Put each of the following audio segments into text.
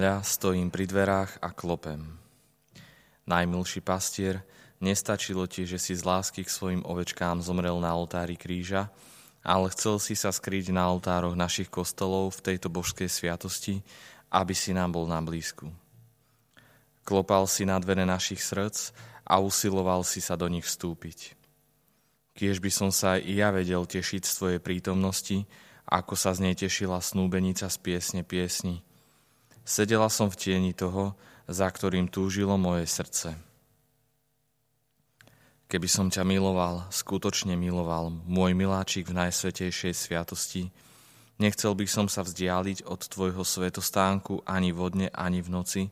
hľa, stojím pri dverách a klopem. Najmilší pastier, nestačilo ti, že si z lásky k svojim ovečkám zomrel na oltári kríža, ale chcel si sa skryť na oltároch našich kostolov v tejto božskej sviatosti, aby si nám bol na blízku. Klopal si na dvere našich srdc a usiloval si sa do nich vstúpiť. Kiež by som sa aj ja vedel tešiť z tvojej prítomnosti, ako sa z nej tešila snúbenica z piesne piesni. Sedela som v tieni toho, za ktorým túžilo moje srdce. Keby som ťa miloval, skutočne miloval, môj miláčik v najsvätejšej sviatosti, nechcel by som sa vzdialiť od tvojho svetostánku ani vo dne, ani v noci,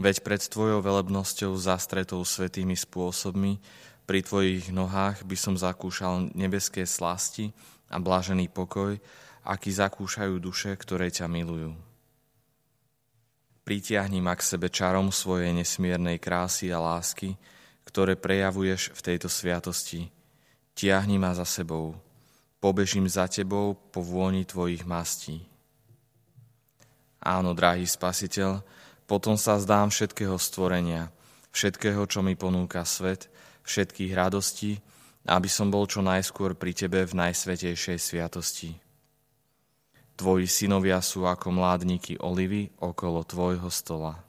veď pred tvojou velebnosťou zastretou svätými spôsobmi pri tvojich nohách by som zakúšal nebeské slasti a blážený pokoj, aký zakúšajú duše, ktoré ťa milujú. Pritiahni ma k sebe čarom svojej nesmiernej krásy a lásky, ktoré prejavuješ v tejto sviatosti. Tiahni ma za sebou. Pobežím za tebou po vôni tvojich mastí. Áno, drahý Spasiteľ, potom sa zdám všetkého stvorenia, všetkého, čo mi ponúka svet, všetkých radostí, aby som bol čo najskôr pri tebe v najsvätejšej sviatosti. Tvoji synovia sú ako mládniky olivy okolo tvojho stola.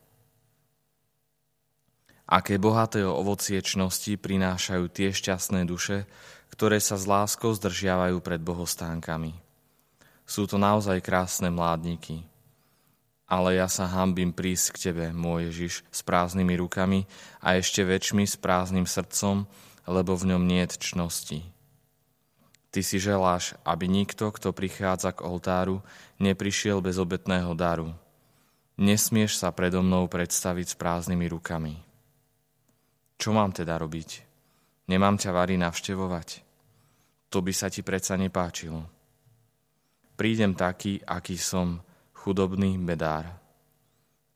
Aké bohaté ovocie čnosti prinášajú tie šťastné duše, ktoré sa s láskou zdržiavajú pred bohostánkami. Sú to naozaj krásne mládniky. Ale ja sa hanbím prísť k tebe, môj Ježiš, s prázdnymi rukami a ešte väčšmi s prázdnym srdcom, lebo v ňom niet čnosti. Ty si želáš, aby nikto, kto prichádza k oltáru, neprišiel bez obetného daru. Nesmieš sa predo mnou predstaviť s prázdnymi rukami. Čo mám teda robiť? Nemám ťa vari navštevovať? To by sa ti predsa nepáčilo. Prídem taký, aký som, chudobný bedár.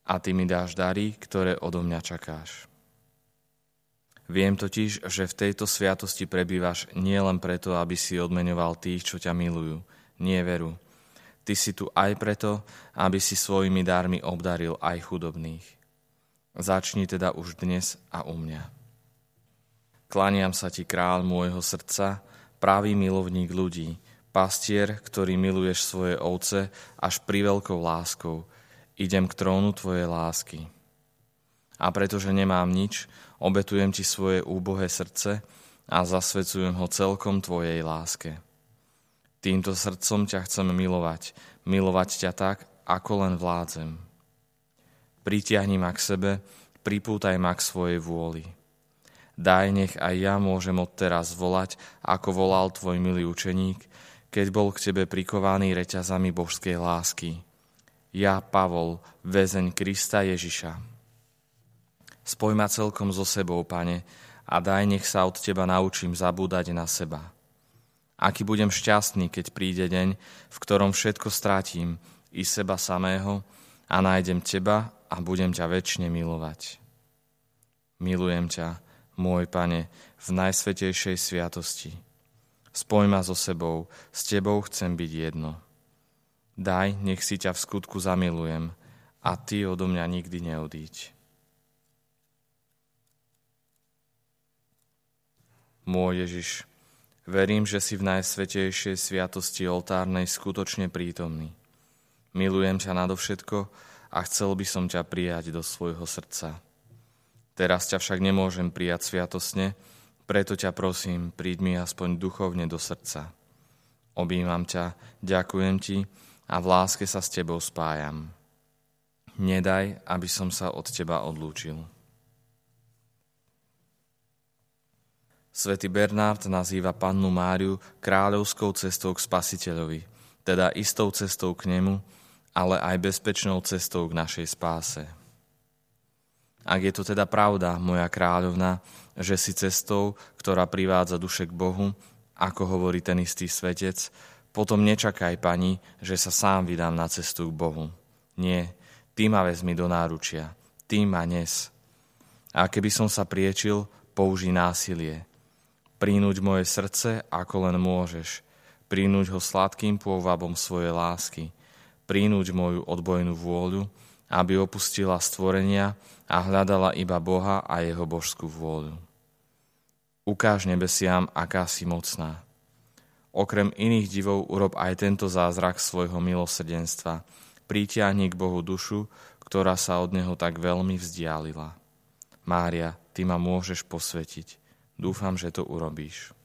A ty mi dáš dary, ktoré odo mňa čakáš. Viem totiž, že v tejto sviatosti prebývaš nielen preto, aby si odmeňoval tých, čo ťa milujú. Nie, veru. Ty si tu aj preto, aby si svojimi dármi obdaril aj chudobných. Začni teda už dnes a u mňa. Klaniam sa ti, kráľ môjho srdca, pravý milovník ľudí, pastier, ktorý miluješ svoje ovce až priveľkou láskou. Idem k trónu tvojej lásky. A pretože nemám nič, obetujem ti svoje úbohé srdce a zasvecujem ho celkom tvojej láske. Týmto srdcom ťa chcem milovať, milovať ťa tak, ako len vládzem. Pritiahni ma k sebe, pripútaj ma k svojej vôli. Daj, nech aj ja môžem odteraz volať, ako volal tvoj milý učeník, keď bol k tebe prikovaný reťazami božskej lásky. Ja, Pavol, väzeň Krista Ježiša. Spoj ma celkom so sebou, Pane, a daj, nech sa od teba naučím zabúdať na seba. Aký budem šťastný, keď príde deň, v ktorom všetko strátim, i seba samého, a nájdem teba a budem ťa večne milovať. Milujem ťa, môj Pane, v najsvätejšej sviatosti. Spoj ma so sebou, s tebou chcem byť jedno. Daj, nech si ťa v skutku zamilujem a ty odo mňa nikdy neodíď. Môj Ježiš, verím, že si v najsvätejšej sviatosti oltárnej skutočne prítomný. Milujem ťa nadovšetko a chcel by som ťa prijať do svojho srdca. Teraz ťa však nemôžem prijať sviatosne, preto ťa prosím, príď mi aspoň duchovne do srdca. Objímam ťa, ďakujem ti a v láske sa s tebou spájam. Nedaj, aby som sa od teba odlúčil. Svätý Bernard nazýva Pannu Máriu kráľovskou cestou k Spasiteľovi, teda istou cestou k nemu, ale aj bezpečnou cestou k našej spáse. Ak je to teda pravda, moja kráľovna, že si cestou, ktorá privádza duše k Bohu, ako hovorí ten istý svetec, potom nečakaj, Pani, že sa sám vydám na cestu k Bohu. Nie, ty ma vezmi do náručia, ty ma nes. A keby som sa priečil, použij násilie. Prinúť moje srdce, ako len môžeš. Prinúť ho sladkým pôvabom svojej lásky. Prinúť moju odbojnú vôľu, aby opustila stvorenia a hľadala iba Boha a jeho božskú vôľu. Ukáž nebesiam, aká si mocná. Okrem iných divov urob aj tento zázrak svojho milosrdenstva. Pritiahni k Bohu dušu, ktorá sa od neho tak veľmi vzdialila. Mária, ty ma môžeš posvetiť. Dúfam, že to urobíš.